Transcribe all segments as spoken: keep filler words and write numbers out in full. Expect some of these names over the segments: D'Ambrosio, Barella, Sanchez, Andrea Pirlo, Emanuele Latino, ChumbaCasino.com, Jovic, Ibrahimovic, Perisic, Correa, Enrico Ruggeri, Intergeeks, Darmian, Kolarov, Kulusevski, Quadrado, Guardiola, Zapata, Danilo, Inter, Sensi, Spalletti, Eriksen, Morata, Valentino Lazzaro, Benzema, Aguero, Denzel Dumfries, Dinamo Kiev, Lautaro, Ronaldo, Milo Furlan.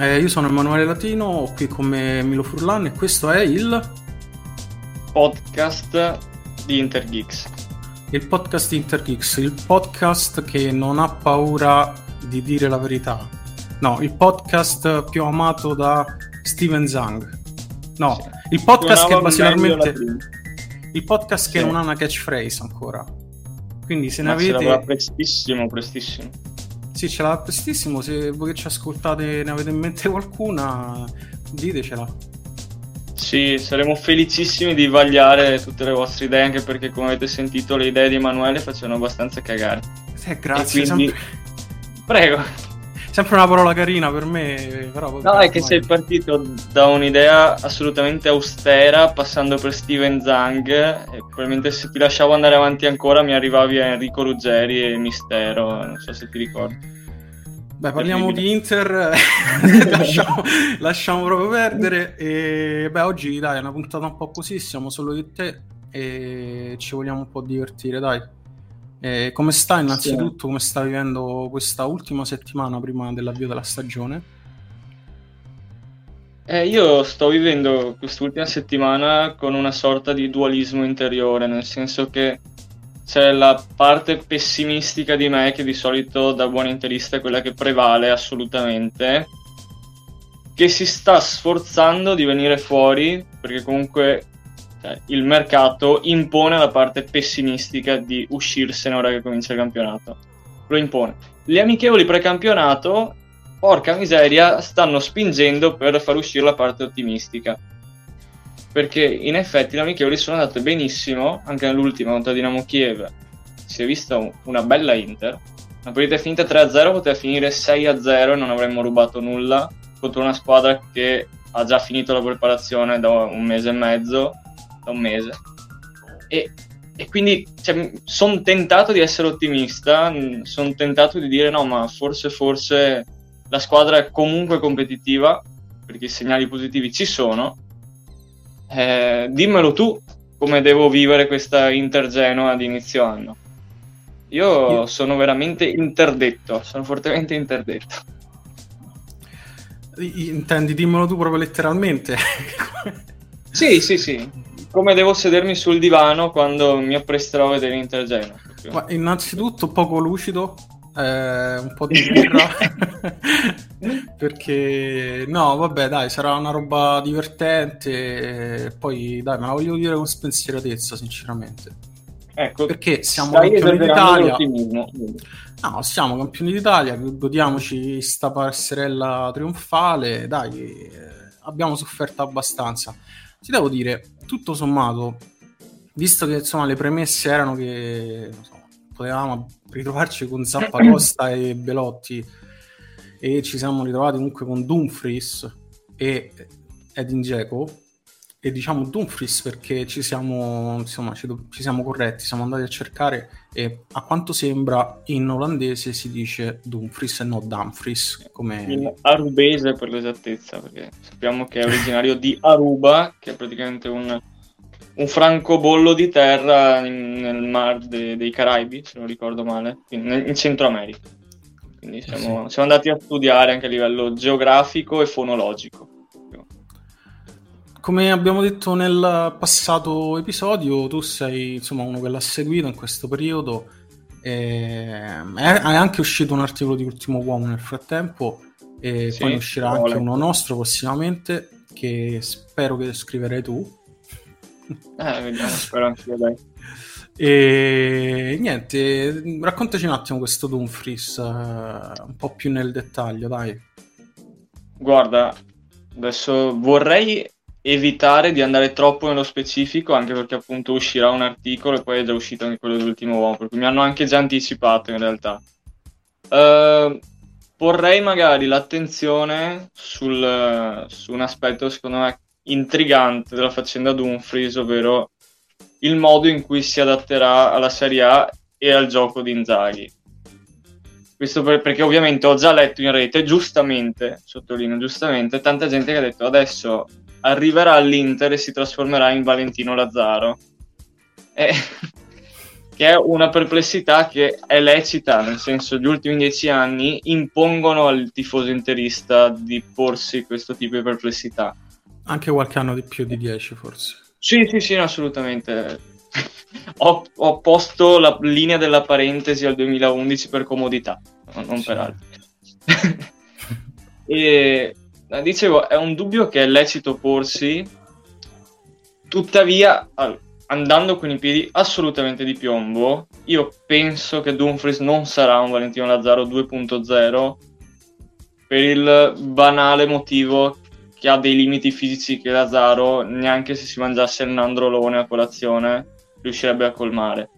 Eh, io sono Emanuele Latino, qui come Milo Furlan, e questo è il podcast di Intergeeks. Il podcast di Intergeeks, il podcast che non ha paura di dire la verità. No, il podcast più amato da Steven Zhang. No, sì. Il podcast Suonava che basilarmente il podcast sì. Che non ha una catchphrase ancora. Quindi se Ma ne avete ce prestissimo, prestissimo. Sì, ce l'ha prestissimo. Se voi che ci ascoltate ne avete in mente qualcuna, ditecela. Sì, saremo felicissimi di vagliare tutte le vostre idee, anche perché, come avete sentito, le idee di Emanuele facevano abbastanza cagare. Eh, grazie. Quindi... sempre... Prego. Sempre una parola carina per me. Però no, è che mai. Sei partito da un'idea assolutamente austera, passando per Steven Zhang, e probabilmente se ti lasciavo andare avanti ancora mi arrivavi a Enrico Ruggeri e Mistero, non so se ti ricordi. Beh, parliamo di Inter, lasciamo, lasciamo proprio perdere. E beh, oggi dai, è una puntata un po' così, siamo solo io e te e ci vogliamo un po' divertire, dai. Eh, come sta innanzitutto, sì. Come sta vivendo questa ultima settimana prima dell'avvio della stagione? Eh, io sto vivendo quest'ultima settimana con una sorta di dualismo interiore, nel senso che c'è la parte pessimistica di me, che di solito da buon interista è quella che prevale assolutamente, che si sta sforzando di venire fuori, perché comunque... il mercato impone la parte pessimistica di uscirsene ora che comincia il campionato, lo impone. Le amichevoli precampionato, porca miseria, stanno spingendo per far uscire la parte ottimistica, perché in effetti le amichevoli sono andate benissimo, anche nell'ultima contro Dinamo Kiev si è vista un, una bella Inter, la partita è finita tre a zero, poteva finire sei a zero e non avremmo rubato nulla contro una squadra che ha già finito la preparazione da un mese e mezzo, un mese e, e quindi cioè, sono tentato di essere ottimista, sono tentato di dire no, ma forse forse la squadra è comunque competitiva, perché i segnali positivi ci sono. Eh, dimmelo tu come devo vivere questa Inter Genoa di inizio anno. Io sono veramente interdetto, sono fortemente interdetto. Intendi dimmelo tu proprio letteralmente? Sì, sì, sì. Come devo sedermi sul divano quando mi appresterò a vedere Inter Genoa? Ma innanzitutto poco lucido, eh, un po' di birra, perché no, vabbè, dai, sarà una roba divertente. Poi dai, me la voglio dire con spensieratezza, sinceramente. Ecco, perché siamo campioni d'Italia. No, siamo campioni d'Italia, godiamoci sta passerella trionfale, dai, abbiamo sofferto abbastanza. Ti devo dire, tutto sommato, visto che insomma le premesse erano che non so, potevamo ritrovarci con Zapata e Belotti, e ci siamo ritrovati comunque con Dumfries e Edin Dzeko, e diciamo Dumfries perché ci siamo, insomma, ci, do- ci siamo corretti, siamo andati a cercare e a quanto sembra in olandese si dice Dumfries e non Dumfries, come arubese per l'esattezza, perché sappiamo che è originario di Aruba, che è praticamente un, un francobollo di terra in, nel mar de- dei Caraibi, se non ricordo male, in, in Centro America, quindi siamo, sì. Siamo andati a studiare anche a livello geografico e fonologico. come abbiamo detto nel passato episodio, tu sei insomma uno che l'ha seguito in questo periodo, e è anche uscito un articolo di Ultimo Uomo nel frattempo, e sì, poi uscirà anche uno nostro prossimamente, che spero che scriverai tu. Eh, vediamo, spero anche io, dai. E niente, raccontaci un attimo questo Dumfries uh, un po' più nel dettaglio, dai. Guarda, adesso vorrei evitare di andare troppo nello specifico, anche perché appunto uscirà un articolo e poi è già uscito anche quello dell'Ultimo Uomo, per cui mi hanno anche già anticipato in realtà. Uh, porrei magari l'attenzione sul, su un aspetto secondo me intrigante della faccenda Dumfries, ovvero il modo in cui si adatterà alla Serie A e al gioco di Inzaghi. Questo per, perché ovviamente ho già letto in rete, giustamente, sottolineo giustamente, tanta gente che ha detto adesso arriverà all'Inter e si trasformerà in Valentino Lazzaro, eh, che è una perplessità che è lecita, nel senso gli ultimi dieci anni impongono al tifoso interista di porsi questo tipo di perplessità. Anche qualche anno di più di dieci forse. Sì, sì, sì, assolutamente. ho, ho posto la linea della parentesi al duemilaundici per comodità, non sì. per altro. E dicevo, è un dubbio che è lecito porsi, tuttavia, andando con i piedi assolutamente di piombo, io penso che Dumfries non sarà un Valentino Lazzaro due punto zero per il banale motivo che ha dei limiti fisici che Lazzaro, neanche se si mangiasse il nandrolone a colazione, riuscirebbe a colmare.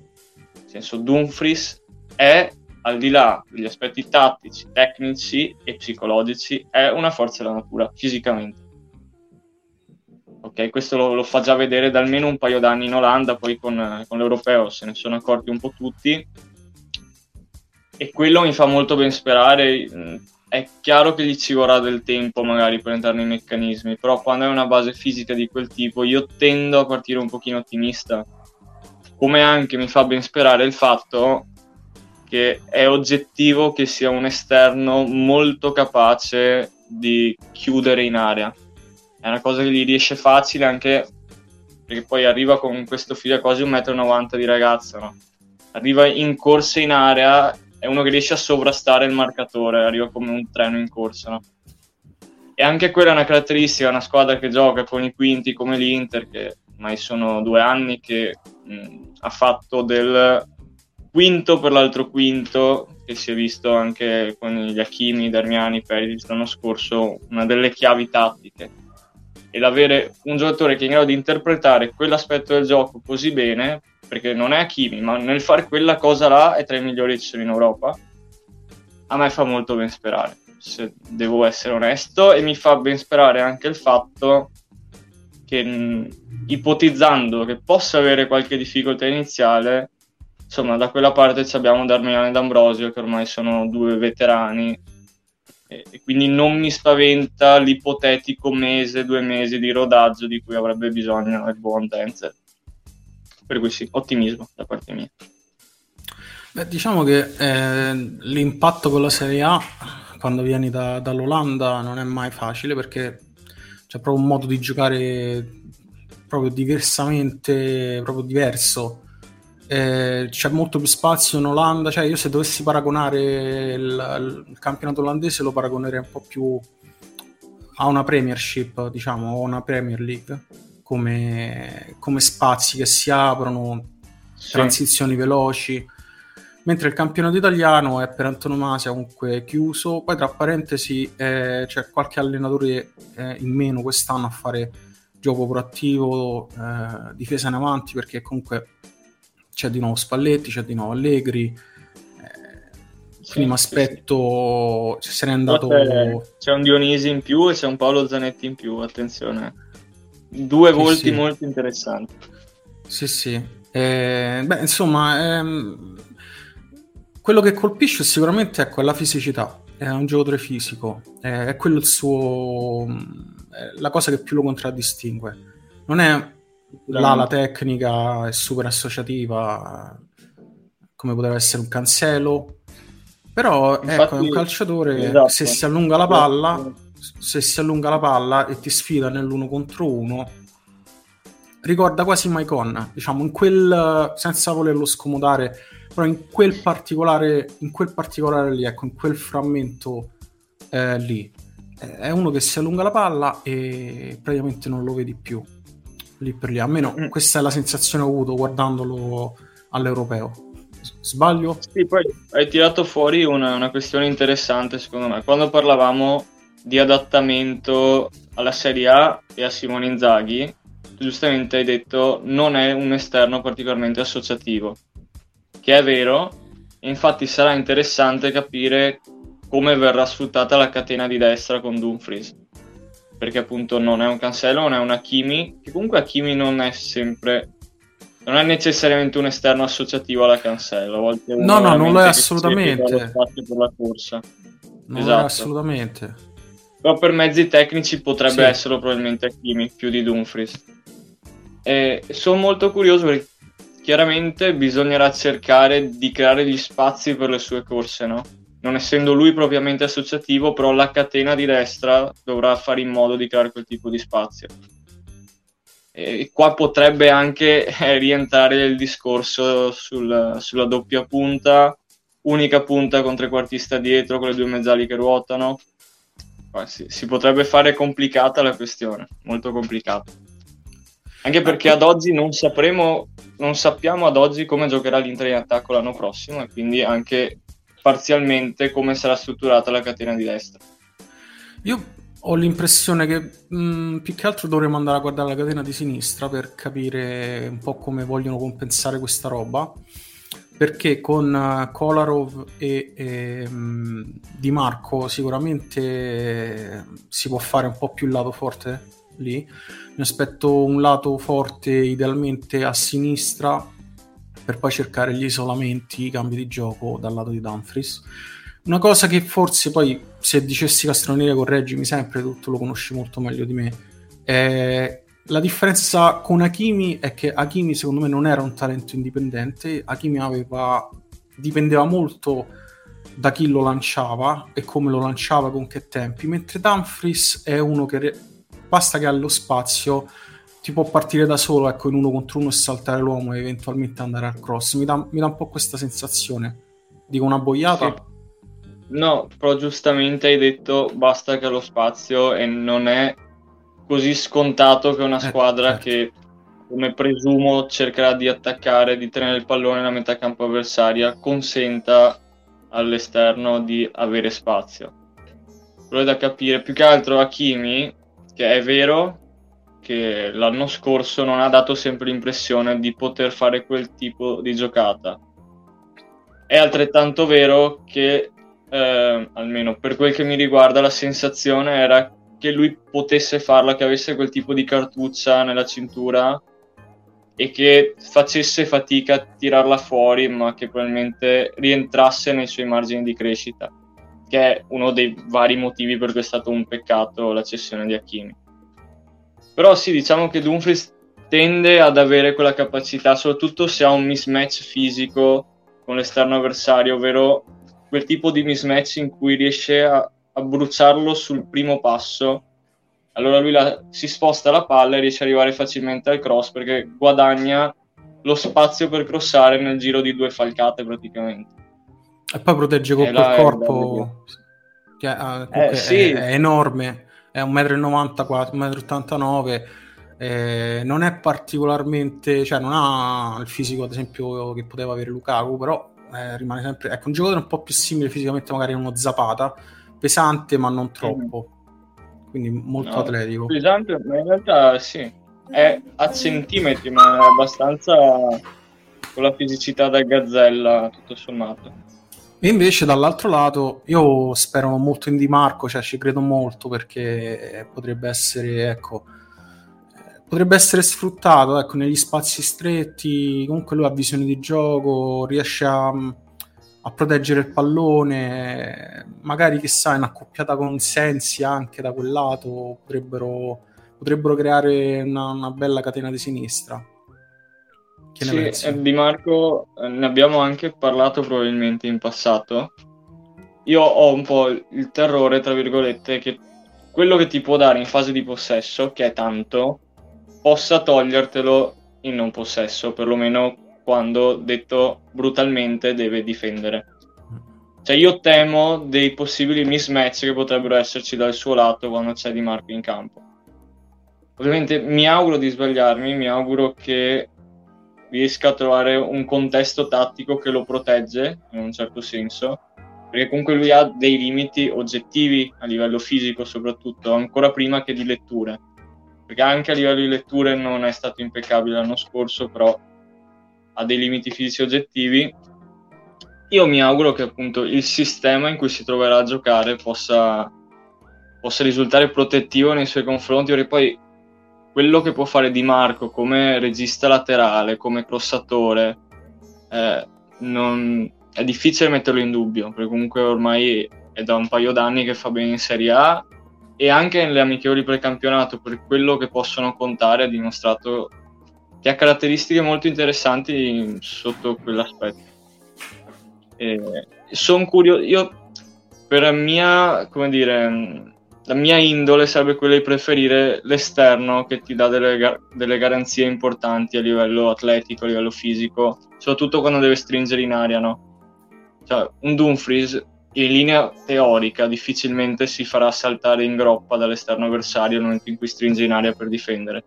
Nel senso, Dumfries è, al di là degli aspetti tattici, tecnici e psicologici, è una forza della natura, fisicamente. Ok, questo lo, lo fa già vedere da almeno un paio d'anni in Olanda, poi con, con l'Europeo se ne sono accorti un po' tutti. E quello mi fa molto ben sperare. È chiaro che gli ci vorrà del tempo magari per entrare nei meccanismi, però quando hai una base fisica di quel tipo io tendo a partire un pochino ottimista, come anche mi fa ben sperare il fatto che è oggettivo che sia un esterno molto capace di chiudere in area. È una cosa che gli riesce facile, anche perché poi arriva con questo filo a quasi un metro e novanta di ragazza, no? Arriva in corsa in area, è uno che riesce a sovrastare il marcatore, arriva come un treno in corsa, no? E anche quella è una caratteristica, una squadra che gioca con i quinti come l'Inter, che ormai sono due anni che mh, ha fatto del quinto per l'altro quinto, che si è visto anche con gli Hakimi, Darmian, Perisic l'anno scorso, una delle chiavi tattiche. E l'avere un giocatore che è in grado di interpretare quell'aspetto del gioco così bene, perché non è Hakimi, ma nel fare quella cosa là è tra i migliori che ci sono in Europa, a me fa molto ben sperare, se devo essere onesto, e mi fa ben sperare anche il fatto che, mh, ipotizzando che possa avere qualche difficoltà iniziale, insomma da quella parte ci abbiamo Darmian e D'Ambrosio, che ormai sono due veterani, e, e quindi non mi spaventa l'ipotetico mese, due mesi di rodaggio di cui avrebbe bisogno il buon Denzel. Per cui sì, ottimismo da parte mia. Beh, diciamo che eh, l'impatto con la Serie A quando vieni da, dall'Olanda non è mai facile, perché c'è proprio un modo di giocare proprio diversamente, proprio diverso. Eh, c'è molto più spazio in Olanda, cioè io se dovessi paragonare il, il campionato olandese lo paragonerei un po' più a una Premiership, diciamo, o una Premier League. Come, come spazi che si aprono, sì. Transizioni veloci, mentre il campionato italiano è per antonomasia comunque chiuso. Poi tra parentesi eh, c'è qualche allenatore eh, in meno quest'anno a fare gioco proattivo, eh, difesa in avanti, perché comunque c'è di nuovo Spalletti, c'è di nuovo Allegri, eh, sì, quindi mi aspetto sì, sì. se n'è andato. C'è un Dionisi in più e c'è un Paolo Zanetti in più, attenzione. Due volti sì, sì. molto interessanti. Sì, sì. Eh, beh, insomma, ehm, quello che colpisce sicuramente ecco, è la fisicità. È un giocatore fisico. Eh, è quello il suo. È la cosa che più lo contraddistingue. Non è l'ala tecnica, è super associativa, come poteva essere un Cancelo. Però infatti, ecco, è un calciatore esatto. Se si allunga la palla. se si allunga la palla e ti sfida nell'uno contro uno, ricorda quasi Maicon, diciamo, in quel, senza volerlo scomodare, però in quel particolare, in quel particolare lì, ecco, in quel frammento eh, lì, è uno che si allunga la palla e praticamente non lo vedi più lì per lì, almeno mm. questa è la sensazione che ho avuto guardandolo all'Europeo. Sbaglio? Sì, poi hai tirato fuori una, una questione interessante secondo me, quando parlavamo di adattamento alla Serie A e a Simone Inzaghi, tu giustamente hai detto non è un esterno particolarmente associativo, che è vero, e infatti sarà interessante capire come verrà sfruttata la catena di destra con Dumfries, perché appunto non è un Cancelo, non è un Hakimi, che comunque Hakimi non è sempre... non è necessariamente un esterno associativo alla Cancelo, a volte no, no, non lo è assolutamente. Per la corsa. Non esatto. Lo è assolutamente. Però per mezzi tecnici potrebbe sì. essere probabilmente Hakimi più di Dumfries. E sono molto curioso perché chiaramente bisognerà cercare di creare gli spazi per le sue corse, no? Non essendo lui propriamente associativo, però la catena di destra dovrà fare in modo di creare quel tipo di spazio. E qua potrebbe anche eh, rientrare il discorso sul, sulla doppia punta, unica punta con trequartista dietro, con le due mezzali che ruotano. Qua si, si potrebbe fare complicata la questione, molto complicata, anche perché ad oggi non sapremo, non sappiamo ad oggi come giocherà l'Inter in attacco l'anno prossimo, e quindi anche parzialmente come sarà strutturata la catena di destra. Io ho l'impressione che mh, più che altro dovremmo andare a guardare la catena di sinistra per capire un po' come vogliono compensare questa roba, perché con uh, Kolarov e, e mh, Di Marco sicuramente si può fare un po' più il lato forte lì. Mi aspetto un lato forte idealmente a sinistra per poi cercare gli isolamenti, i cambi di gioco dal lato di Dumfries. Una cosa che forse poi, se dicessi Castroneria, correggimi sempre, tu lo conosci molto meglio di me, eh, la differenza con Hakimi è che Hakimi secondo me non era un talento indipendente. Hakimi aveva, dipendeva molto da chi lo lanciava e come lo lanciava, con che tempi, mentre Dumfries è uno che re- basta che ha lo spazio, ti può partire da solo, ecco, in uno contro uno e saltare l'uomo e eventualmente andare al cross. Mi dà, mi dà un po' questa sensazione, dico una boiata? Sì. No, però giustamente hai detto basta che ha lo spazio, e non è così scontato che una squadra che, come presumo, cercherà di attaccare, di tenere il pallone nella metà campo avversaria, consenta all'esterno di avere spazio. Quello è da capire. Più che altro Hakimi, che è vero che l'anno scorso non ha dato sempre l'impressione di poter fare quel tipo di giocata, è altrettanto vero che Eh, almeno per quel che mi riguarda la sensazione era che lui potesse farla, che avesse quel tipo di cartuccia nella cintura e che facesse fatica a tirarla fuori, ma che probabilmente rientrasse nei suoi margini di crescita, che è uno dei vari motivi per cui è stato un peccato la cessione di Hakimi. Però sì, diciamo che Dumfries tende ad avere quella capacità, soprattutto se ha un mismatch fisico con l'esterno avversario, ovvero quel tipo di mismatch in cui riesce a, a bruciarlo sul primo passo. Allora lui la, si sposta la palla e riesce ad arrivare facilmente al cross, perché guadagna lo spazio per crossare nel giro di due falcate praticamente. E poi protegge col corpo, che è, eh, è, sì. è enorme, è un metro e novantaquattro, un metro e ottantanove, eh, non è particolarmente, cioè non ha il fisico ad esempio che poteva avere Lukaku, però Eh, rimane sempre, ecco, un giocatore un po' più simile fisicamente magari a uno Zapata, pesante ma non troppo, quindi molto no, atletico, pesante, ma in realtà sì, è a centimetri, ma è abbastanza con la fisicità da gazzella tutto sommato. E invece dall'altro lato io spero molto in Di Marco, cioè ci credo molto, perché potrebbe essere, ecco, potrebbe essere sfruttato, ecco, negli spazi stretti. Comunque lui ha visione di gioco, riesce a, a proteggere il pallone, magari chissà in accoppiata con Sensi anche da quel lato potrebbero, potrebbero creare una, una bella catena di sinistra. Che ne pensi? Sì, Di Marco ne abbiamo anche parlato probabilmente in passato. Io ho un po' il terrore, tra virgolette, che quello che ti può dare in fase di possesso, che è tanto, possa togliertelo in non possesso, perlomeno quando, detto brutalmente, deve difendere. Cioè io temo dei possibili mismatch che potrebbero esserci dal suo lato quando c'è Di Marco in campo. Ovviamente mi auguro di sbagliarmi, mi auguro che riesca a trovare un contesto tattico che lo protegge in un certo senso, perché comunque lui ha dei limiti oggettivi a livello fisico soprattutto, ancora prima che di letture, perché anche a livello di letture non è stato impeccabile l'anno scorso, però ha dei limiti fisici oggettivi. Io mi auguro che appunto il sistema in cui si troverà a giocare possa, possa risultare protettivo nei suoi confronti, perché poi quello che può fare Di Marco come regista laterale, come crossatore, eh, non... è difficile metterlo in dubbio, perché comunque ormai è da un paio d'anni che fa bene in Serie A e anche nelle amichevoli precampionato, per quello che possono contare, ha dimostrato che ha caratteristiche molto interessanti sotto quell'aspetto. Sono curioso, io per mia, come dire, la mia indole sarebbe quella di preferire l'esterno che ti dà delle, gar- delle garanzie importanti a livello atletico, a livello fisico, soprattutto quando deve stringere in aria, no? Cioè, un Dumfries in linea teorica difficilmente si farà saltare in groppa dall'esterno avversario nel momento in cui stringe in aria per difendere.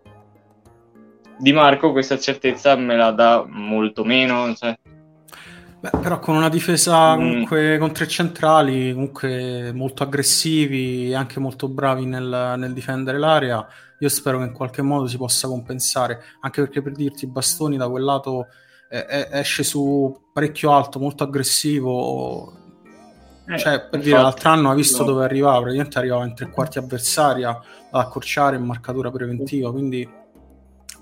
Di Marco questa certezza me la dà molto meno, cioè. Beh, però con una difesa comunque mm. con tre centrali comunque molto aggressivi e anche molto bravi nel, nel difendere l'area, io spero che in qualche modo si possa compensare, anche perché, per dirti, Bastoni da quel lato eh, esce su parecchio alto, molto aggressivo, eh, cioè, per infatti, dire, l'altro anno ha visto no. dove arrivava, praticamente arrivava in tre quarti avversaria ad accorciare in marcatura preventiva, quindi...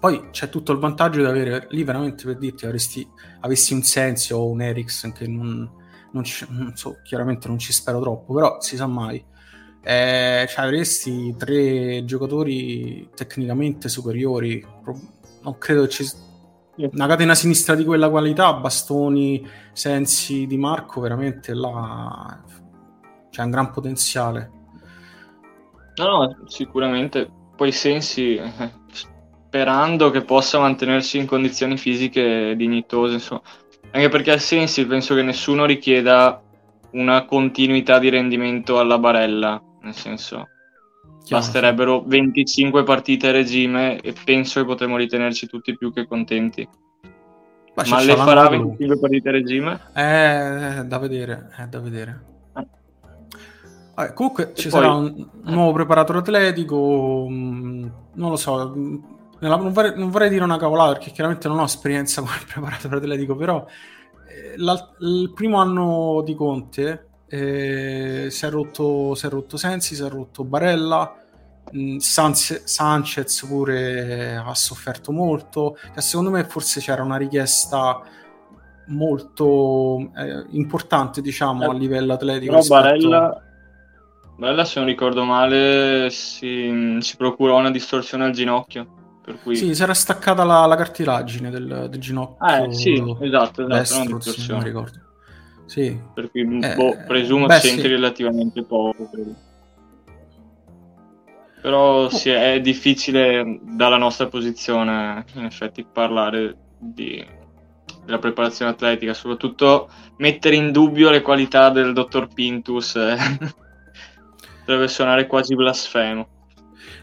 Poi c'è tutto il vantaggio di avere lì veramente, per dirti, avresti, avessi un Sensi o un Eriksen che non, non, c- non so, chiaramente non ci spero troppo, però si sa mai, eh, cioè avresti tre giocatori tecnicamente superiori, non credo che ci una catena sinistra di quella qualità, Bastoni, Sensi, Di Marco, veramente là c'è un gran potenziale. No, no, sicuramente, poi Sensi... sperando che possa mantenersi in condizioni fisiche dignitose, insomma. Anche perché a Sensi penso che nessuno richieda una continuità di rendimento alla Barella, nel senso, chiaro, basterebbero venticinque partite a regime e penso che potremmo ritenerci tutti più che contenti. Ma, ma le farà venticinque partite a regime? Eh, è da vedere, è da vedere. Eh, comunque e ci poi... sarà un nuovo preparatore atletico, mh, non lo so... Non vorrei, non vorrei dire una cavolata, perché chiaramente non ho esperienza come preparatore atletico, però eh, la, il primo anno di Conte eh, si è rotto si è rotto Sensi, si è rotto Barella, mh, Sanse, Sanchez pure ha sofferto molto, cioè, secondo me forse c'era una richiesta molto eh, importante, diciamo, eh, a livello atletico. Però Barella... Barella, se non ricordo male, si, si procurò una distorsione al ginocchio. Per cui... Sì, si era staccata la, la cartilagine del, del ginocchio. Ah, eh, sì, esatto, esatto, destro, sì, non ricordo. Sì. Per cui eh, boh, presumo beh, senti sì. relativamente poco. Credo. Però oh. sì, è difficile dalla nostra posizione, in effetti, parlare di, della preparazione atletica, soprattutto mettere in dubbio le qualità del dottor Pintus eh. Deve suonare quasi blasfemo.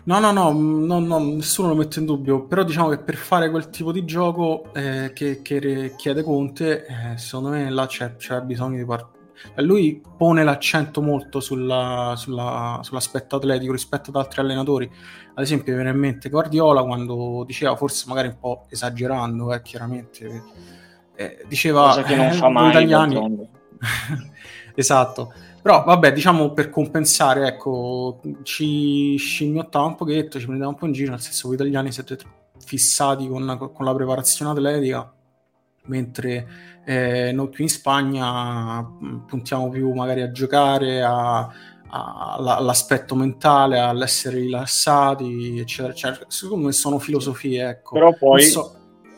No, no, no, no, no, nessuno lo mette in dubbio, però diciamo che per fare quel tipo di gioco eh, che, che chiede Conte, eh, secondo me là c'è, c'è bisogno di part... eh, lui pone l'accento molto sulla, sulla, sull'aspetto atletico rispetto ad altri allenatori. Ad esempio, viene in mente Guardiola quando diceva, forse magari un po' esagerando, eh, chiaramente, eh, diceva cosa che non eh, fa mai italiani. Esatto. Però vabbè, diciamo, per compensare, ecco, ci scimmiottava un pochetto, ci prendeva un po' in giro, nel senso che gli italiani siete fissati con, con la preparazione atletica, mentre eh, noi qui in Spagna puntiamo più magari a giocare, a, a, all'aspetto mentale, all'essere rilassati, eccetera, eccetera. Secondo me sono filosofie, ecco. Però poi, so...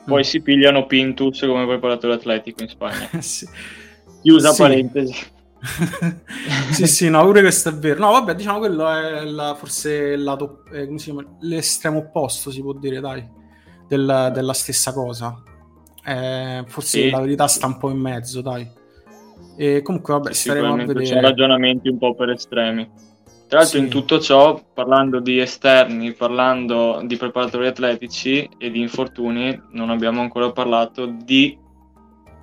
poi mm. si pigliano Pintus come preparatore atletico in Spagna. Sì. Chiusa sì. parentesi. Sì, sì, no, pure questo è vero. No, vabbè, diciamo quello è la, forse la to- eh, come si chiama? L'estremo opposto, si può dire, dai, del, della stessa cosa. Eh, forse sì. La verità sta un po' in mezzo, dai. E comunque, vabbè, sì, staremo a vedere. C'è ragionamenti un po' per estremi. Tra l'altro, sì. In tutto ciò, parlando di esterni, parlando di preparatori atletici e di infortuni, non abbiamo ancora parlato di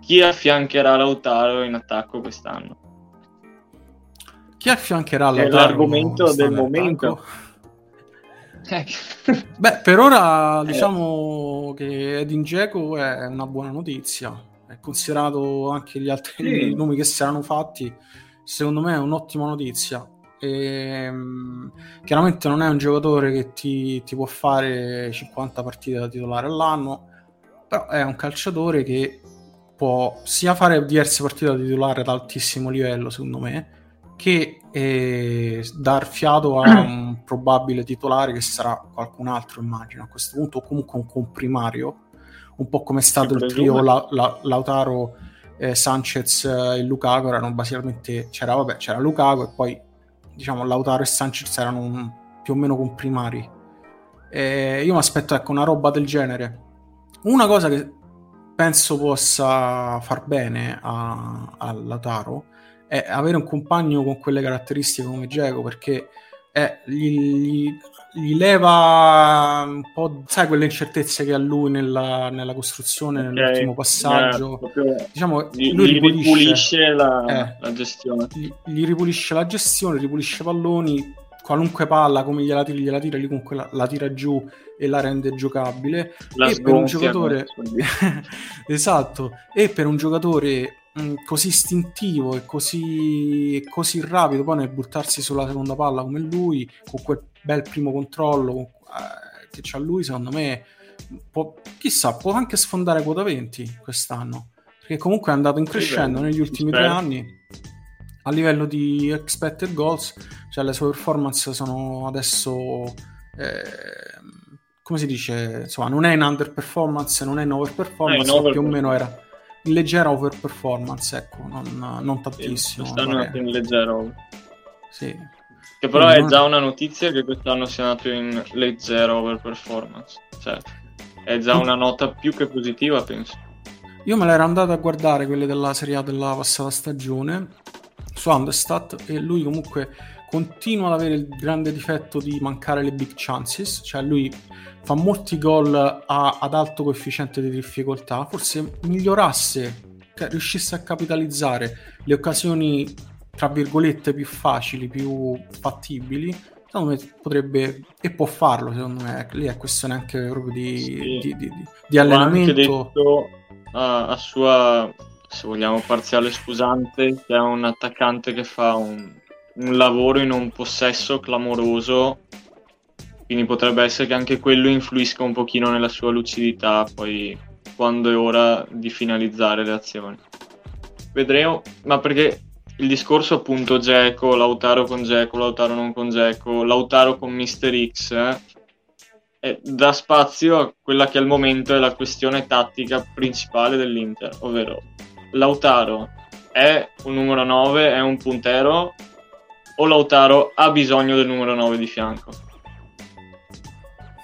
chi affiancherà Lautaro in attacco quest'anno. Chi affiancherà Lautaro? È l'argomento del momento. Beh, per ora diciamo eh. che Edin Dzeko è una buona notizia. È considerato anche gli altri sì. nomi che si erano fatti. Secondo me è un'ottima notizia. E, chiaramente non è un giocatore che ti, ti può fare cinquanta partite da titolare all'anno, però è un calciatore che può sia fare diverse partite da titolare ad altissimo livello, secondo me, che eh, dar fiato a un probabile titolare che sarà qualcun altro, immagino, a questo punto, o comunque un comprimario, un po' come è stato il trio la, la, Lautaro, eh, Sanchez eh, e Lukaku. Erano basicamente, c'era, vabbè, c'era Lukaku e poi diciamo Lautaro e Sanchez erano un, più o meno comprimari. E io mi aspetto, ecco, una roba del genere. Una cosa che penso possa far bene a, a Lautaro è avere un compagno con quelle caratteristiche come Dzeko, perché è, gli, gli, gli leva un po', sai, quelle incertezze che ha lui nella, nella costruzione, okay, nell'ultimo passaggio, eh, diciamo gli, lui gli ripulisce, ripulisce la, eh, la gestione, gli, gli ripulisce la gestione, ripulisce palloni, qualunque palla come gliela tira, gliela tira, lui comunque la, la tira giù e la rende giocabile. La e per un giocatore esatto, e per un giocatore così istintivo e così, così rapido poi nel buttarsi sulla seconda palla come lui, con quel bel primo controllo con, eh, che c'ha lui, secondo me può, chissà, può anche sfondare quota venti quest'anno, perché comunque è andato in crescendo negli ultimi tre anni a livello di expected goals, cioè le sue performance sono adesso eh, come si dice, insomma, non è in under performance, non è in over performance, no, più o meno era in leggera over performance, ecco, non, non tantissimo. Sì, quest'anno è andato in leggera over. Sì. Che però non... è già una notizia che quest'anno sia andato in leggera over performance. Cioè, è già una nota più che positiva, penso. Io me l'ero andato a guardare quelle della Serie A della passata stagione su Understat, e lui comunque continua ad avere il grande difetto di mancare le big chances, cioè lui fa molti gol a, ad alto coefficiente di difficoltà. Forse migliorasse, riuscisse a capitalizzare le occasioni tra virgolette più facili, più fattibili, secondo me potrebbe e può farlo. Secondo me lì è questione anche proprio di, sì. di, di, di allenamento. Ho anche detto a, a sua, se vogliamo, parziale scusante, che è un attaccante che fa un, un lavoro in un possesso clamoroso, quindi potrebbe essere che anche quello influisca un pochino nella sua lucidità poi quando è ora di finalizzare le azioni. Vedremo, ma perché il discorso appunto Dzeko, Lautaro con Dzeko, Lautaro non con Dzeko, Lautaro con Mister X, eh, è, dà spazio a quella che al momento è la questione tattica principale dell'Inter, ovvero Lautaro è un numero nove, è un puntero, o Lautaro ha bisogno del numero nove di fianco?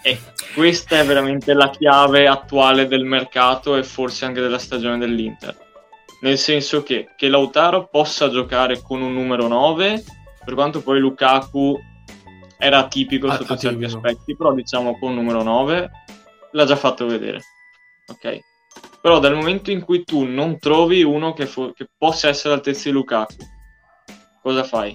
E questa è veramente la chiave attuale del mercato e forse anche della stagione dell'Inter, nel senso che, che Lautaro possa giocare con un numero nove, per quanto poi Lukaku era atipico sotto atipico. certi aspetti, però diciamo con un numero nove l'ha già fatto vedere, ok? Però dal momento in cui tu non trovi uno che, fo- che possa essere all'altezza di Lukaku, cosa fai?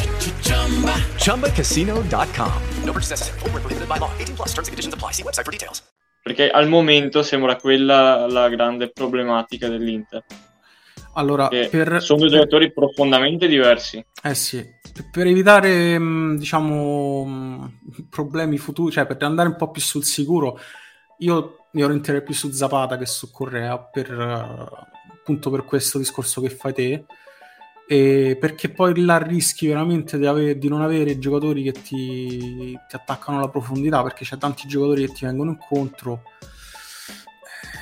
Chumba Casino dot com. No purchase necessary. Void where prohibited by law. eighteen plus terms and conditions apply. See website for details. Perché al momento sembra quella la grande problematica dell'Inter. Allora, per... sono due giocatori profondamente diversi. Eh sì, per evitare diciamo problemi futuri, cioè per andare un po' più sul sicuro, io mi orienterei più su Zapata che su Correa, per appunto per questo discorso che fai te, e perché poi là rischi veramente di, avere, di non avere giocatori che ti, ti attaccano alla profondità, perché c'è tanti giocatori che ti vengono incontro.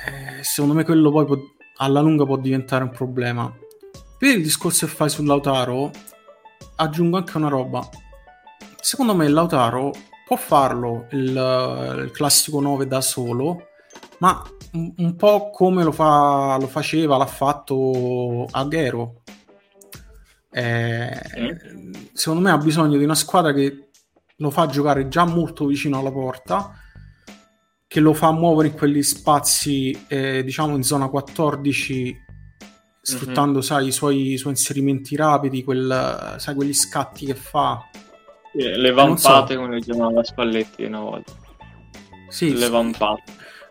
Eh, secondo me quello poi può, alla lunga può diventare un problema. Per il discorso che fai su Lautaro aggiungo anche una roba: secondo me Lautaro può farlo il, il classico nove da solo, ma un, un po' come lo, fa, lo faceva, l'ha fatto Aguero. Eh, secondo me ha bisogno di una squadra che lo fa giocare già molto vicino alla porta, che lo fa muovere in quegli spazi eh, diciamo in zona quattordici, sfruttando uh-huh. sai, i suoi, i suoi inserimenti rapidi, quel, sai, quegli scatti che fa, eh, le vampate, so, come le chiamava Spalletti una volta. Sì, le vampate,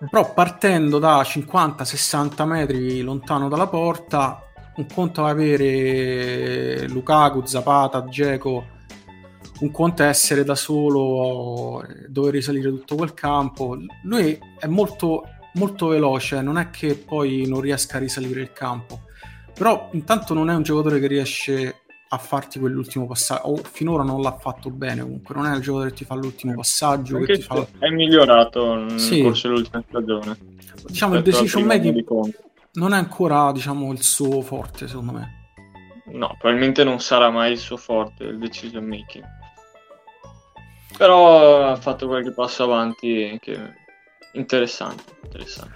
però partendo da cinquanta sessanta metri lontano dalla porta. Un conto è avere Lukaku, Zapata, Dzeko, un conto è essere da solo, dover risalire tutto quel campo. Lui è molto, molto veloce, non è che poi non riesca a risalire il campo, però intanto non è un giocatore che riesce a farti quell'ultimo passaggio, o finora non l'ha fatto bene, comunque non è il giocatore che ti fa l'ultimo passaggio. Anche che ti fa... è migliorato nel sì. corso dell'ultima stagione, diciamo il decision making non è ancora diciamo il suo forte, secondo me. No, probabilmente non sarà mai il suo forte il decision making, però ha fatto qualche passo avanti che... interessante, interessante.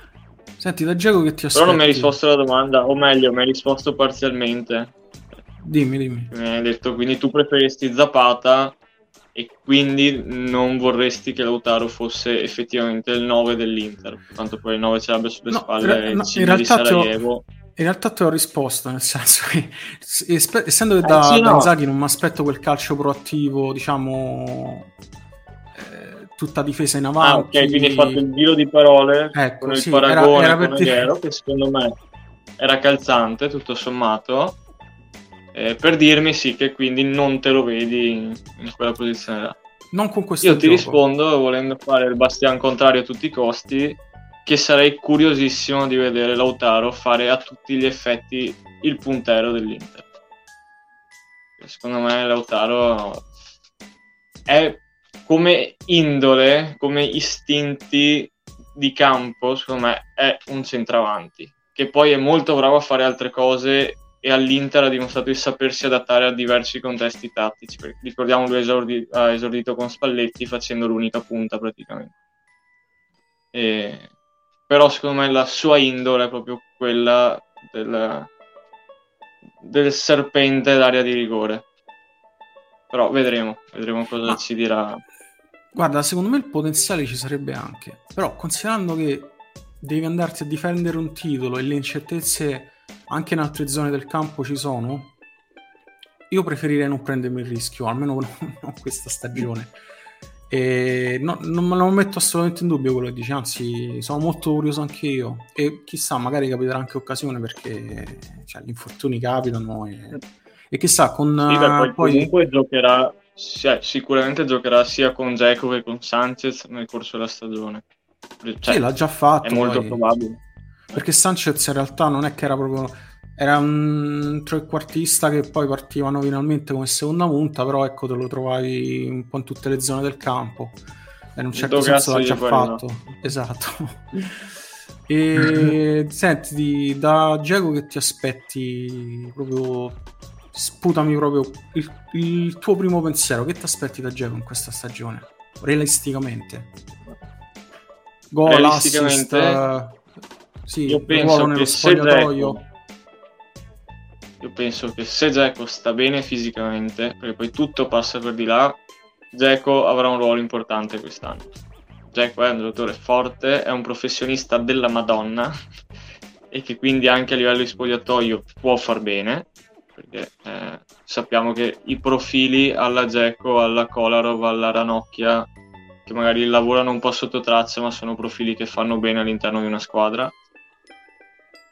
Senti, da Dzeko che ti aspetti? Però non mi hai risposto alla domanda, o meglio mi hai risposto parzialmente. Dimmi, dimmi. Mi hai detto quindi tu preferiresti Zapata e quindi non vorresti che Lautaro fosse effettivamente il nove dell'Inter, tanto poi il nove ce l'abbia sulle no, spalle r- no, in, realtà ho, in realtà ti ho risposto, nel senso che espe- essendo che eh, da sì, no. Inzaghi non mi aspetto quel calcio proattivo, diciamo eh, tutta difesa in avanti. Ah, ok, quindi hai fatto il giro di parole, ecco, con sì, il paragone era, era con Aguero, che secondo me era calzante tutto sommato. Eh, per dirmi sì che quindi non te lo vedi in, in quella posizione là. Non con questo io gioco. Ti rispondo volendo fare il bastian contrario a tutti i costi, che sarei curiosissimo di vedere Lautaro fare a tutti gli effetti il puntero dell'Inter. Secondo me Lautaro è come indole, come istinti di campo, secondo me è un centravanti che poi è molto bravo a fare altre cose, e all'Inter ha dimostrato di sapersi adattare a diversi contesti tattici. Ricordiamo lui esordi- ha esordito con Spalletti facendo l'unica punta praticamente, e... però secondo me la sua indole è proprio quella del, del serpente d'area di rigore, però vedremo vedremo cosa Ma... ci dirà. Guarda, secondo me il potenziale ci sarebbe anche, però considerando che devi andarti a difendere un titolo e le incertezze anche in altre zone del campo ci sono, io preferirei non prendermi il rischio, almeno non questa stagione. E no, non, non metto assolutamente in dubbio quello che dici, anzi sono molto curioso anche io, e chissà, magari capiterà anche occasione, perché cioè, gli infortuni capitano e, e chissà con sì, beh, poi, poi comunque giocherà, cioè, sicuramente giocherà sia con Dzeko che con Sanchez nel corso della stagione, cioè, sì, l'ha già fatto, è molto poi. probabile, perché Sanchez in realtà non è che era proprio, era un trequartista che poi partiva nominalmente come seconda punta, però ecco te lo trovavi un po' in tutte le zone del campo, e in un certo senso l'ha già fatto, no. Esatto. E senti, da Dzeko che ti aspetti, proprio sputami proprio il, il tuo primo pensiero, che ti aspetti da Dzeko in questa stagione realisticamente? Gol, realisticamente... assist, sì, io penso che se Dzeko, io penso che se Dzeko sta bene fisicamente, perché poi tutto passa per di là, Dzeko avrà un ruolo importante quest'anno. Dzeko è un giocatore forte, è un professionista della Madonna e che quindi anche a livello di spogliatoio può far bene, perché eh, sappiamo che i profili alla Dzeko, alla Kolarov, alla Ranocchia, che magari lavorano un po' sotto traccia, ma sono profili che fanno bene all'interno di una squadra.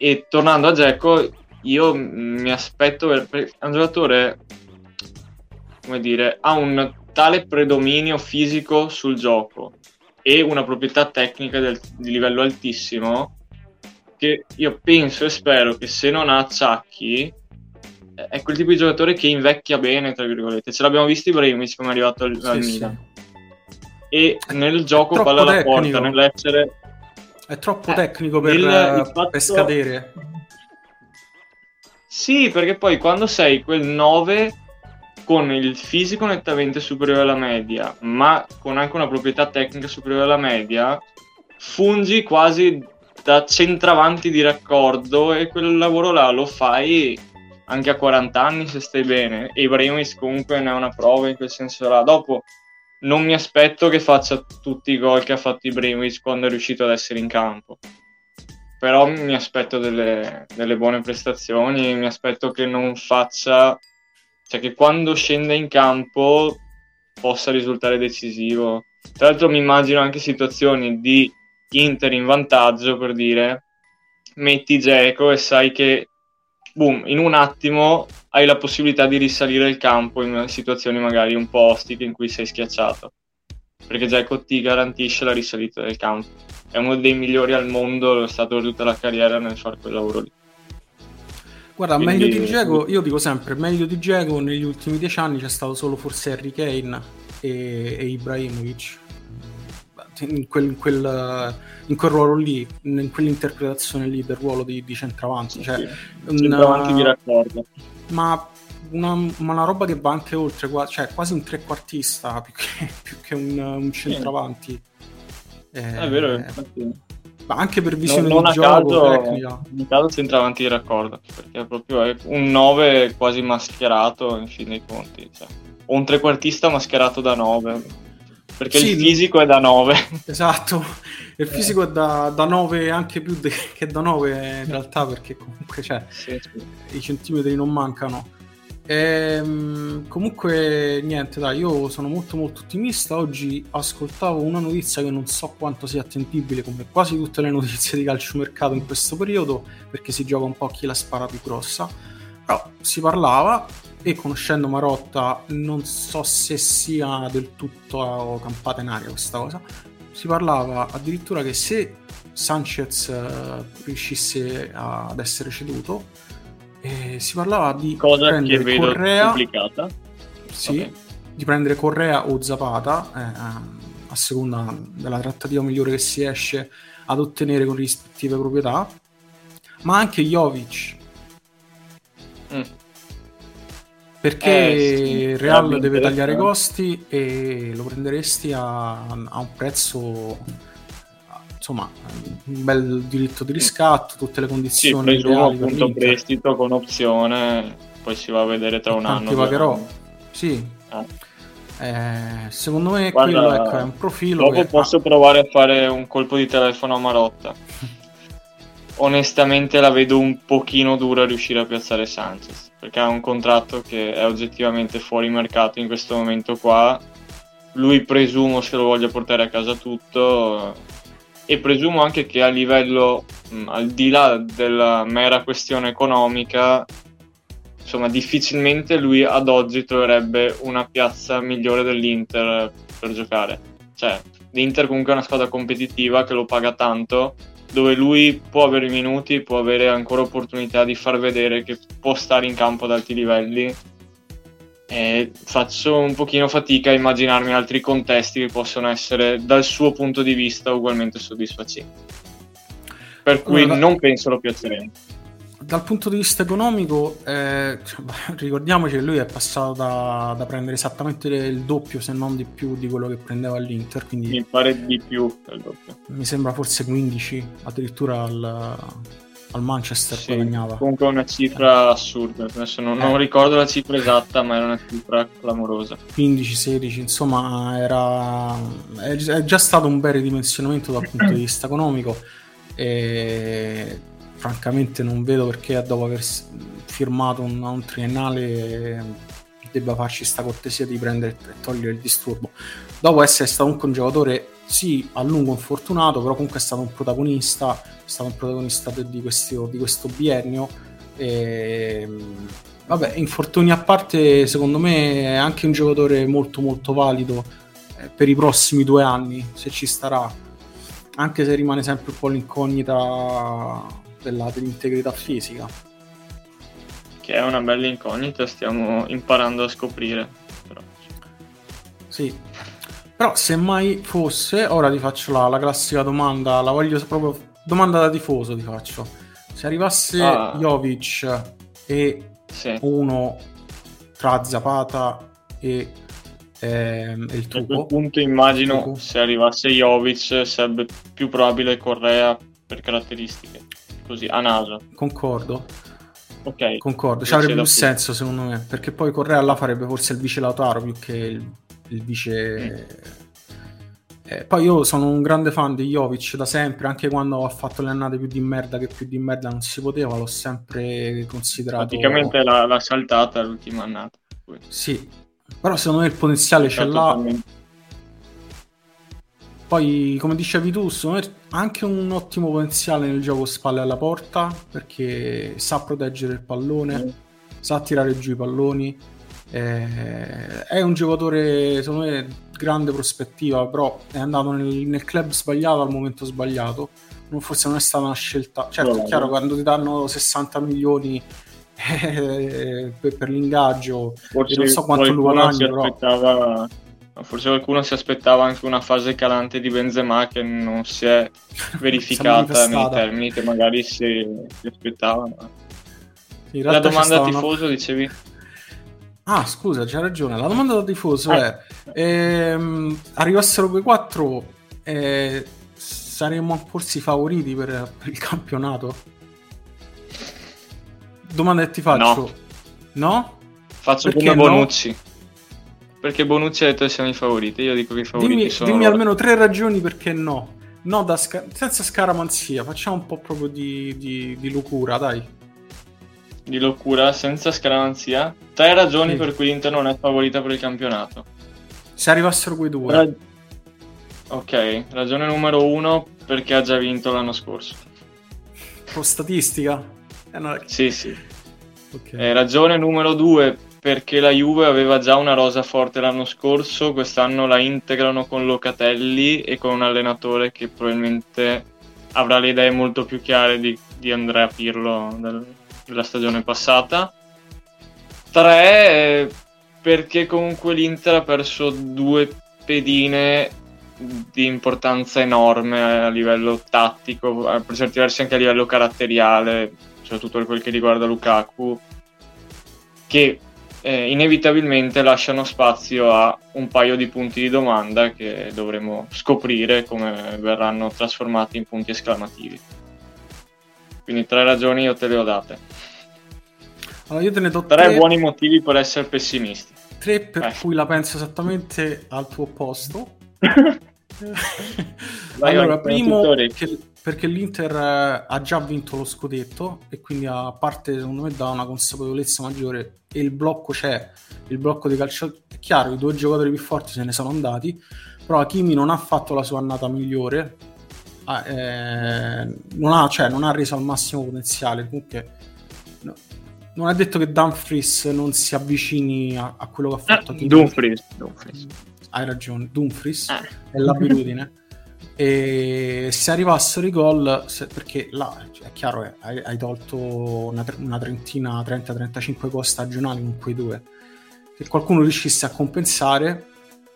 E tornando a Dzeko, io mi aspetto, perché è un giocatore, come dire, ha un tale predominio fisico sul gioco e una proprietà tecnica del, di livello altissimo, che io penso e spero che, se non ha acciacchi, è quel tipo di giocatore che invecchia bene, tra virgolette. Ce l'abbiamo visto Ibrahimovic come è arrivato al, al sì, Milan sì. E nel gioco palla alla porta, nell'essere è troppo eh, tecnico per, il, il fatto... per scadere. Sì, perché poi quando sei quel nove con il fisico nettamente superiore alla media, ma con anche una proprietà tecnica superiore alla media, fungi quasi da centravanti di raccordo, e quel lavoro là lo fai anche a quaranta anni se stai bene. E Ibrahimovic comunque ne è una prova in quel senso là. Dopo non mi aspetto che faccia tutti i gol che ha fatto Ibrahimovic quando è riuscito ad essere in campo, però mi aspetto delle, delle buone prestazioni. Mi aspetto che non faccia, cioè che quando scende in campo possa risultare decisivo. Tra l'altro mi immagino anche situazioni di Inter in vantaggio, per dire, metti Dzeko e sai che boom, in un attimo hai la possibilità di risalire il campo in situazioni magari un po' ostiche in cui sei schiacciato, perché Dzeko ti garantisce la risalita del campo. È uno dei migliori al mondo, lo è stato per tutta la carriera nel fare quel lavoro lì. Guarda, quindi... meglio di Dzeko, io dico sempre, meglio di Dzeko negli ultimi dieci anni c'è stato solo forse Harry Kane e, e Ibrahimovic in quel, in, quel, in quel ruolo lì, in quell'interpretazione lì del ruolo di, di centravanti, cioè, sì, sì. centravanti mi raccordo, ma una, ma una roba che va anche oltre, cioè quasi un trequartista più che, più che un, un centravanti. Eh, è vero, infatti. Ma anche per visione non, non di gioco, caso, tecnica. In caso centravanti di raccordo, perché è proprio un nove quasi mascherato in fin dei conti, cioè, o un trequartista mascherato da nove. Perché sì, il fisico è da nove. Esatto, il fisico eh. è da, da nove, anche più de- che da nove in realtà, perché comunque cioè, sì, sì. i centimetri non mancano. E, comunque niente, dai, io sono molto molto ottimista. Oggi ascoltavo una notizia che non so quanto sia attendibile, come quasi tutte le notizie di calciomercato in questo periodo, perché si gioca un po' chi la spara più grossa. Però si parlava, e conoscendo Marotta non so se sia del tutto campata in aria questa cosa, si parlava addirittura che se Sanchez eh, riuscisse ad essere ceduto, eh, si parlava di cosa prendere che vedo Correa complicata. Sì, okay. Di prendere Correa o Zapata, eh, a seconda della trattativa migliore che si esce ad ottenere con le rispettive proprietà, ma anche Jovic. Mm. Perché eh, sì, Real deve tagliare i costi e lo prenderesti a, a un prezzo, insomma, un bel diritto di riscatto, tutte le condizioni sì, ideali per l'Inter. Prestito con opzione, poi si va a vedere tra un anno. Ti pagherò, sì. Ah. Eh, secondo me Guarda, quello ecco, è un profilo. Dopo che... posso ah. provare a fare un colpo di telefono a Marotta. Onestamente la vedo un pochino dura riuscire a piazzare Sanchez, perché ha un contratto che è oggettivamente fuori mercato in questo momento qua. Lui presumo se lo voglia portare a casa tutto, e presumo anche che a livello, mh, al di là della mera questione economica, insomma, difficilmente lui ad oggi troverebbe una piazza migliore dell'Inter per giocare. Cioè, l'Inter comunque è una squadra competitiva che lo paga tanto, dove lui può avere minuti, può avere ancora opportunità di far vedere che può stare in campo ad alti livelli, e faccio un pochino fatica a immaginarmi altri contesti che possono essere dal suo punto di vista ugualmente soddisfacenti, per cui allora, non penso lo piaceremo. Dal punto di vista economico eh, ricordiamoci che lui è passato da, da prendere esattamente il doppio, se non di più, di quello che prendeva all'Inter, quindi mi pare di più del doppio, mi sembra forse quindici addirittura al, al Manchester sì, guadagnava. Comunque è una cifra eh. assurda, adesso non, eh. non ricordo la cifra esatta, ma era una cifra clamorosa, quindici sedici, insomma era è già stato un bel ridimensionamento dal punto di vista economico, e francamente non vedo perché dopo aver firmato un, un triennale debba farci sta cortesia di prendere e togliere il disturbo, dopo essere stato un congiocatore sì a lungo infortunato, però comunque è stato un protagonista, è stato un protagonista di questo, di questo biennio, E, vabbè, infortuni a parte, secondo me è anche un giocatore molto molto valido eh, per i prossimi due anni, se ci starà, anche se rimane sempre un po' l'incognita della, dell'integrità fisica, che è una bella incognita, stiamo imparando a scoprire. Però sì, però se mai fosse, ora ti faccio la, la classica domanda, la voglio proprio, domanda da tifoso ti faccio: se arrivasse ah. Jovic e sì. uno tra Zapata e, eh, e il tubo, a quel punto immagino tubo. Se arrivasse Jovic sarebbe più probabile Correa per caratteristiche, così a naso. Concordo. Ok, concordo, ci avrebbe più senso secondo me, perché poi Correa là farebbe forse il vice Lautaro più che il, il vice mm. eh, poi io sono un grande fan di Jovic da sempre, anche quando ha fatto le annate più di merda che più di merda non si poteva, l'ho sempre considerato praticamente l'ha, l'ha saltata l'ultima annata poi. Sì, però secondo me il potenziale c'è là talmente. Poi come dicevi tu, secondo me anche un ottimo potenziale nel gioco spalle alla porta, perché sa proteggere il pallone, mm. sa tirare giù i palloni, eh, è un giocatore secondo me grande prospettiva, però è andato nel, nel club sbagliato al momento sbagliato, non, forse non è stata una scelta, certo no, è chiaro no. Quando ti danno sessanta milioni eh, per, per l'ingaggio, forse non so quanto lo guadagni, però aspettava... Forse qualcuno si aspettava anche una fase calante di Benzema che non si è verificata nei termini che magari si, si aspettavano. La domanda da tifoso una... dicevi? Ah scusa, c'hai ragione, la domanda da tifoso ah. è ehm, arrivassero quei quattro eh, saremmo forse i favoriti per, per il campionato? Domanda che ti faccio. No? no? Faccio perché come Bonucci no? Perché Bonucci ha detto che siamo i favoriti, io dico che i favoriti dimmi, sono... Dimmi loro. Almeno tre ragioni perché no. No, da sca- senza scaramanzia, facciamo un po' proprio di, di, di locura, dai. Di locura, senza scaramanzia? Tre ragioni sì. per cui l'Inter non è favorita per il campionato. Se arrivassero quei due. Rag... Ok, ragione numero uno, perché ha già vinto l'anno scorso. Pro statistica? Eh, no... Sì, sì. Okay. Eh, ragione numero due... perché la Juve aveva già una rosa forte l'anno scorso, quest'anno la integrano con Locatelli e con un allenatore che probabilmente avrà le idee molto più chiare di, di Andrea Pirlo del, della stagione passata. Tre, perché comunque l'Inter ha perso due pedine di importanza enorme a livello tattico, per certi versi anche a livello caratteriale, soprattutto per quel che riguarda Lukaku, che Eh, inevitabilmente lasciano spazio a un paio di punti di domanda che dovremo scoprire come verranno trasformati in punti esclamativi. Quindi tre ragioni io te le ho date. Allora io te ne do tre, tre buoni motivi per essere pessimisti, tre per eh. cui la penso esattamente al tuo posto. Dai, allora primo che, perché l'Inter eh, ha già vinto lo scudetto e quindi a parte secondo me da una consapevolezza maggiore, e il blocco c'è, il blocco dei calciatori è chiaro, i due giocatori più forti se ne sono andati, però Hakimi non ha fatto la sua annata migliore, eh, non ha, cioè non ha reso al massimo potenziale, comunque no, non è detto che Dumfries non si avvicini a, a quello che ha fatto Hakimi. Dumfries, Dumfries. Hai ragione, Dumfries ah. è l'abitudine. E se arrivassero i gol, se, perché là cioè, è chiaro, eh, hai, hai tolto una, una trentina, trenta trentacinque gol stagionali con quei due. Se qualcuno riuscisse a compensare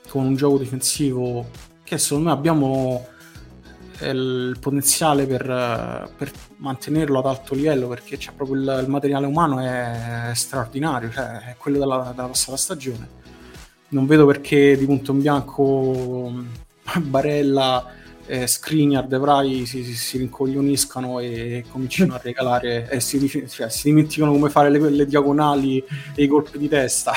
con un gioco difensivo, che secondo me abbiamo il potenziale per, per mantenerlo ad alto livello, perché c'è proprio il, il materiale umano è straordinario, cioè è quello della, della passata stagione. Non vedo perché di punto in bianco Barella, eh, Skriniar, De Vrij si, si, si rincoglioniscano e cominciano a regalare e si, cioè, si dimenticano come fare le, le diagonali e i colpi di testa.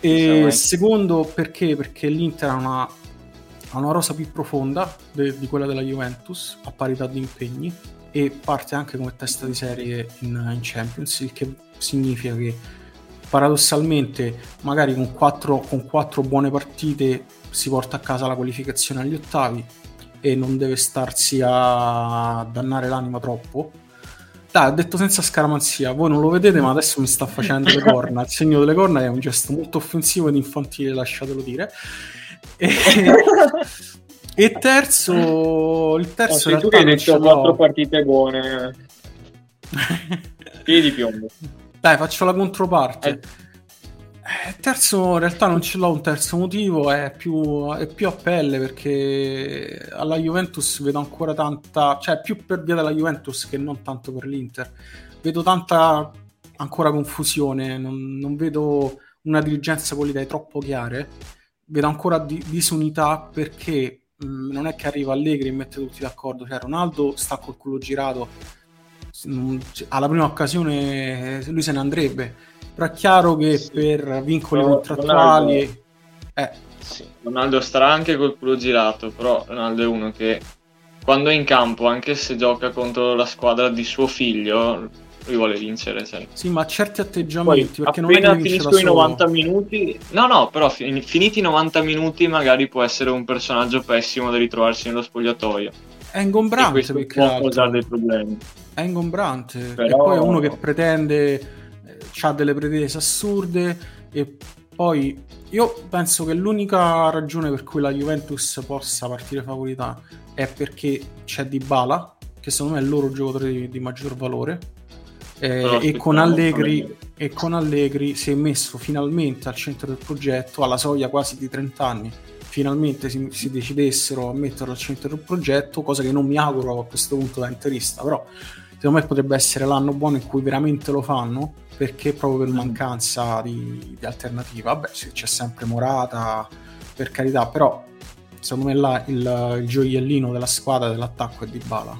E secondo perché perché l'Inter ha una, ha una rosa più profonda de, di quella della Juventus a parità di impegni, e parte anche come testa di serie in, in Champions, il che significa che paradossalmente magari con quattro, con quattro buone partite si porta a casa la qualificazione agli ottavi e non deve starsi a dannare l'anima troppo, Dai, ho detto senza scaramanzia, voi non lo vedete ma adesso mi sta facendo le corna, il segno delle corna è un gesto molto offensivo ed infantile, lasciatelo dire. E, e terzo, il terzo no, in realtà non ce l'ho. Quattro partite buone. Piedi piombo. Dai, faccio la controparte. Eh. Eh, terzo in realtà non ce l'ho un terzo motivo, è più, è più a pelle, perché alla Juventus vedo ancora tanta, cioè più per via della Juventus che non tanto per l'Inter, vedo tanta ancora confusione, non, non vedo una dirigenza con le idee troppo chiare, vedo ancora di, disunità, perché mh, non è che arriva Allegri e mette tutti d'accordo, cioè Ronaldo sta col culo girato, alla prima occasione lui se ne andrebbe. Però è chiaro che sì, per vincoli contrattuali Ronaldo, eh. sì, Ronaldo starà anche col culo girato, però Ronaldo è uno che quando è in campo, anche se gioca contro la squadra di suo figlio, lui vuole vincere, cioè. Sì, ma certi atteggiamenti. Poi, perché appena non è che finisco i novanta minuti, no no, però fin- finiti i novanta minuti magari può essere un personaggio pessimo da ritrovarsi nello spogliatoio, è ingombrante, e può causare dei problemi, è ingombrante, però... e poi è uno che pretende, c'ha delle pretese assurde. E poi io penso che l'unica ragione per cui la Juventus possa partire favorita è perché c'è Dybala, che secondo me è il loro giocatore di, di maggior valore, eh, e con Allegri e con Allegri si è messo finalmente al centro del progetto, alla soglia quasi di trenta anni, finalmente si, si decidessero a metterlo al centro del progetto, cosa che non mi auguro a questo punto da interista, però secondo me potrebbe essere l'anno buono in cui veramente lo fanno, perché proprio per mancanza di, di alternativa. Vabbè, c'è sempre Morata, per carità, però secondo me là il, il gioiellino della squadra, dell'attacco, è Dybala.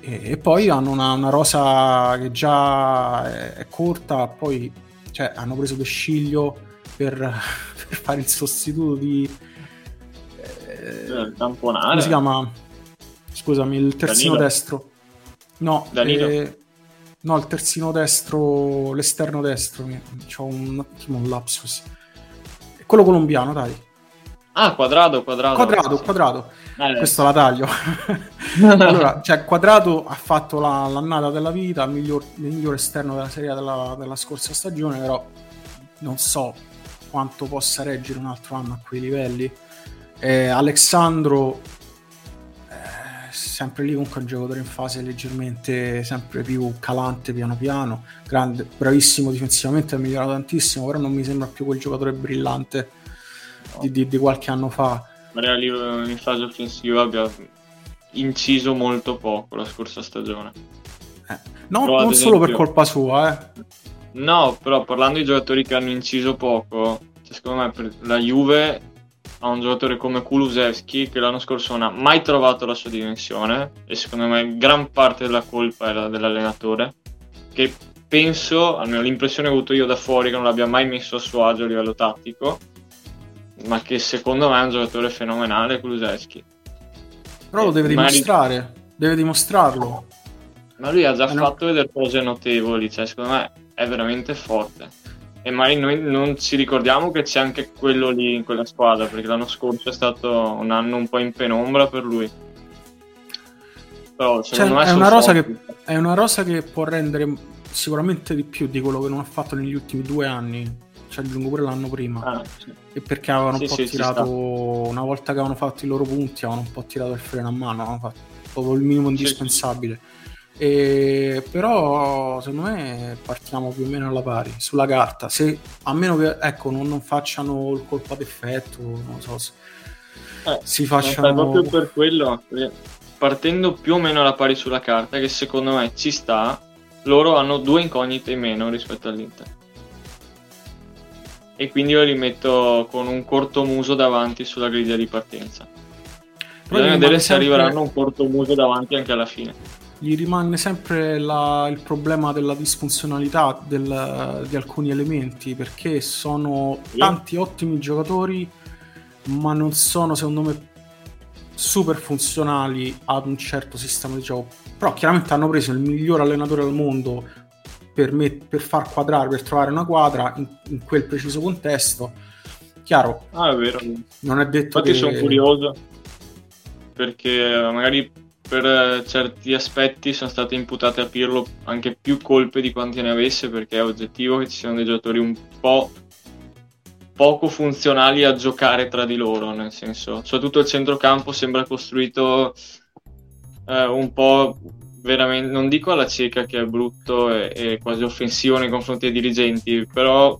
E, e poi hanno una, una rosa che già è, è corta, poi cioè, hanno preso De Sciglio per, per fare il sostituto di eh, tamponare. Come si chiama? Scusami, il terzino Danilo. destro. No, Danilo. Eh, No, il terzino destro, l'esterno destro, c'ho un attimo un lapsus. Quello colombiano, dai. Ah, Quadrado, Quadrado. Quadrado, sì. Quadrado. Eh, Questo eh. la taglio. Allora, cioè, Quadrado ha fatto la, l'annata della vita, il miglior, il miglior esterno della serie della, della scorsa stagione, però non so quanto possa reggere un altro anno a quei livelli. Eh, Alessandro... sempre lì comunque un giocatore in fase leggermente sempre più calante piano piano, grande, bravissimo difensivamente, ha migliorato tantissimo, però non mi sembra più quel giocatore brillante di, di, di qualche anno fa. Magari in fase offensiva abbia inciso molto poco la scorsa stagione, eh, no, però, non esempio, solo per colpa sua, eh. No, però parlando di giocatori che hanno inciso poco, cioè, secondo me per la Juve a un giocatore come Kulusevski, che l'anno scorso non ha mai trovato la sua dimensione, e secondo me gran parte della colpa era dell'allenatore, che penso, almeno l'impressione che ho avuto io da fuori, che non l'abbia mai messo a suo agio a livello tattico, ma che secondo me è un giocatore fenomenale Kulusevski, però lo deve dimostrare, ma... deve dimostrarlo, ma lui ha già no. fatto vedere cose notevoli, cioè secondo me è veramente forte. E magari noi non ci ricordiamo che c'è anche quello lì in quella squadra, perché l'anno scorso è stato un anno un po' in penombra per lui. Però cioè, me è, una rosa che, è una rosa che può rendere sicuramente di più di quello che non ha fatto negli ultimi due anni, ci aggiungo pure l'anno prima, ah, sì. E perché avevano sì, un po' sì, tirato, una volta che avevano fatto i loro punti avevano un po' tirato il freno a mano, avevano fatto proprio il minimo indispensabile. Sì. E però secondo me partiamo più o meno alla pari sulla carta, se a meno che ecco non, non facciano il colpo d'effetto, non so se eh, si facciano proprio per quello, partendo più o meno alla pari sulla carta, che secondo me ci sta, loro hanno due incognite in meno rispetto all'Inter, e quindi io li metto con un corto muso davanti sulla griglia di partenza. Bisogna vedere se sempre... arriveranno un corto muso davanti anche alla fine. Gli rimane sempre la, il problema della disfunzionalità del, di alcuni elementi, perché sono tanti ottimi giocatori ma non sono secondo me super funzionali ad un certo sistema di gioco. Però chiaramente hanno preso il miglior allenatore al mondo per, me, per far quadrare, per trovare una quadra in, in quel preciso contesto. Chiaro, ah, è vero. Non è detto. Infatti che... sono curioso perché magari per certi aspetti sono state imputate a Pirlo anche più colpe di quante ne avesse, perché è oggettivo che ci siano dei giocatori un po' poco funzionali a giocare tra di loro, nel senso, soprattutto il centrocampo sembra costruito eh, un po' veramente, non dico alla cieca, che è brutto e, e quasi offensivo nei confronti dei dirigenti, però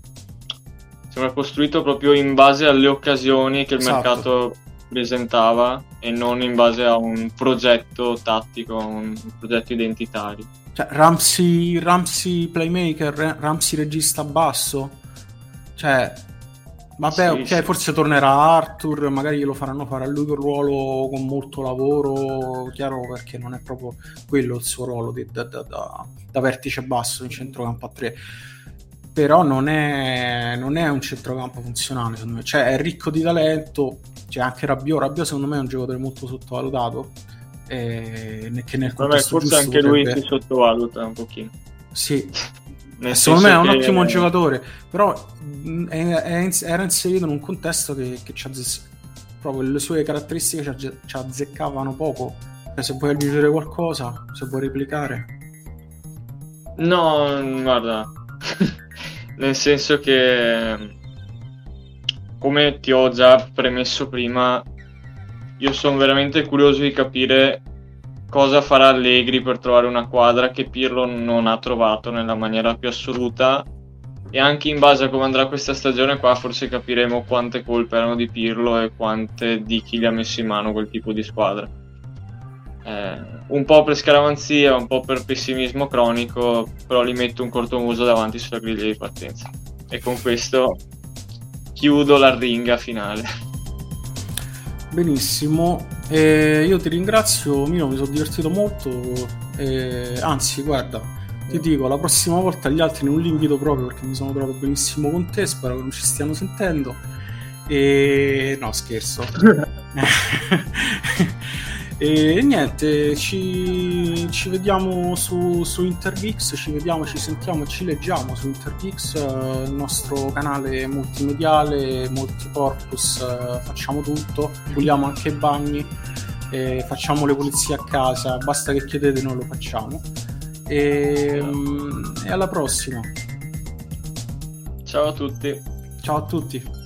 sembra costruito proprio in base alle occasioni che il esatto. mercato presentava e non in base a un progetto tattico, un progetto identitario. Cioè, Ramsey, Ramsey playmaker, Ramsey regista basso, cioè vabbè, sì, ok, sì. Forse tornerà Arthur, magari glielo faranno fare a lui quel ruolo con molto lavoro, chiaro, perché non è proprio quello il suo ruolo di, da, da, da vertice basso in centrocampo a tre. Però non è, non è un centrocampo funzionale, secondo me. Cioè, è ricco di talento, c'è anche Rabiot. Rabiot secondo me è un giocatore molto sottovalutato, eh, che nel contesto Vabbè, forse anche lui potrebbe... si sottovaluta un pochino. Sì, secondo me è un che... ottimo giocatore, però è, è, era inserito in un contesto che, che proprio le sue caratteristiche ci azzeccavano poco. Cioè, se vuoi aggiungere qualcosa, se vuoi replicare. No, guarda... Nel senso che, come ti ho già premesso prima, io sono veramente curioso di capire cosa farà Allegri per trovare una quadra che Pirlo non ha trovato nella maniera più assoluta, e anche in base a come andrà questa stagione qua forse capiremo quante colpe erano di Pirlo e quante di chi gli ha messo in mano quel tipo di squadra. Eh... un po' per scaramanzia, un po' per pessimismo cronico, però li metto un cortomuso davanti sulla griglia di partenza. E con questo chiudo l'arringa finale. Benissimo, eh, io ti ringrazio, Mino, mi sono divertito molto, eh, anzi guarda, ti dico, la prossima volta gli altri non li invito proprio, perché mi sono trovato benissimo con te, spero che non ci stiano sentendo, e... no, scherzo. E niente, ci, ci vediamo su, su Intergeeks, ci vediamo, ci sentiamo e ci leggiamo su Intergeeks, eh, il nostro canale multimediale, multipurpose, eh, facciamo tutto, puliamo anche i bagni, eh, facciamo le pulizie a casa, basta che chiedete, noi lo facciamo. E, e alla prossima. Ciao a tutti. Ciao a tutti.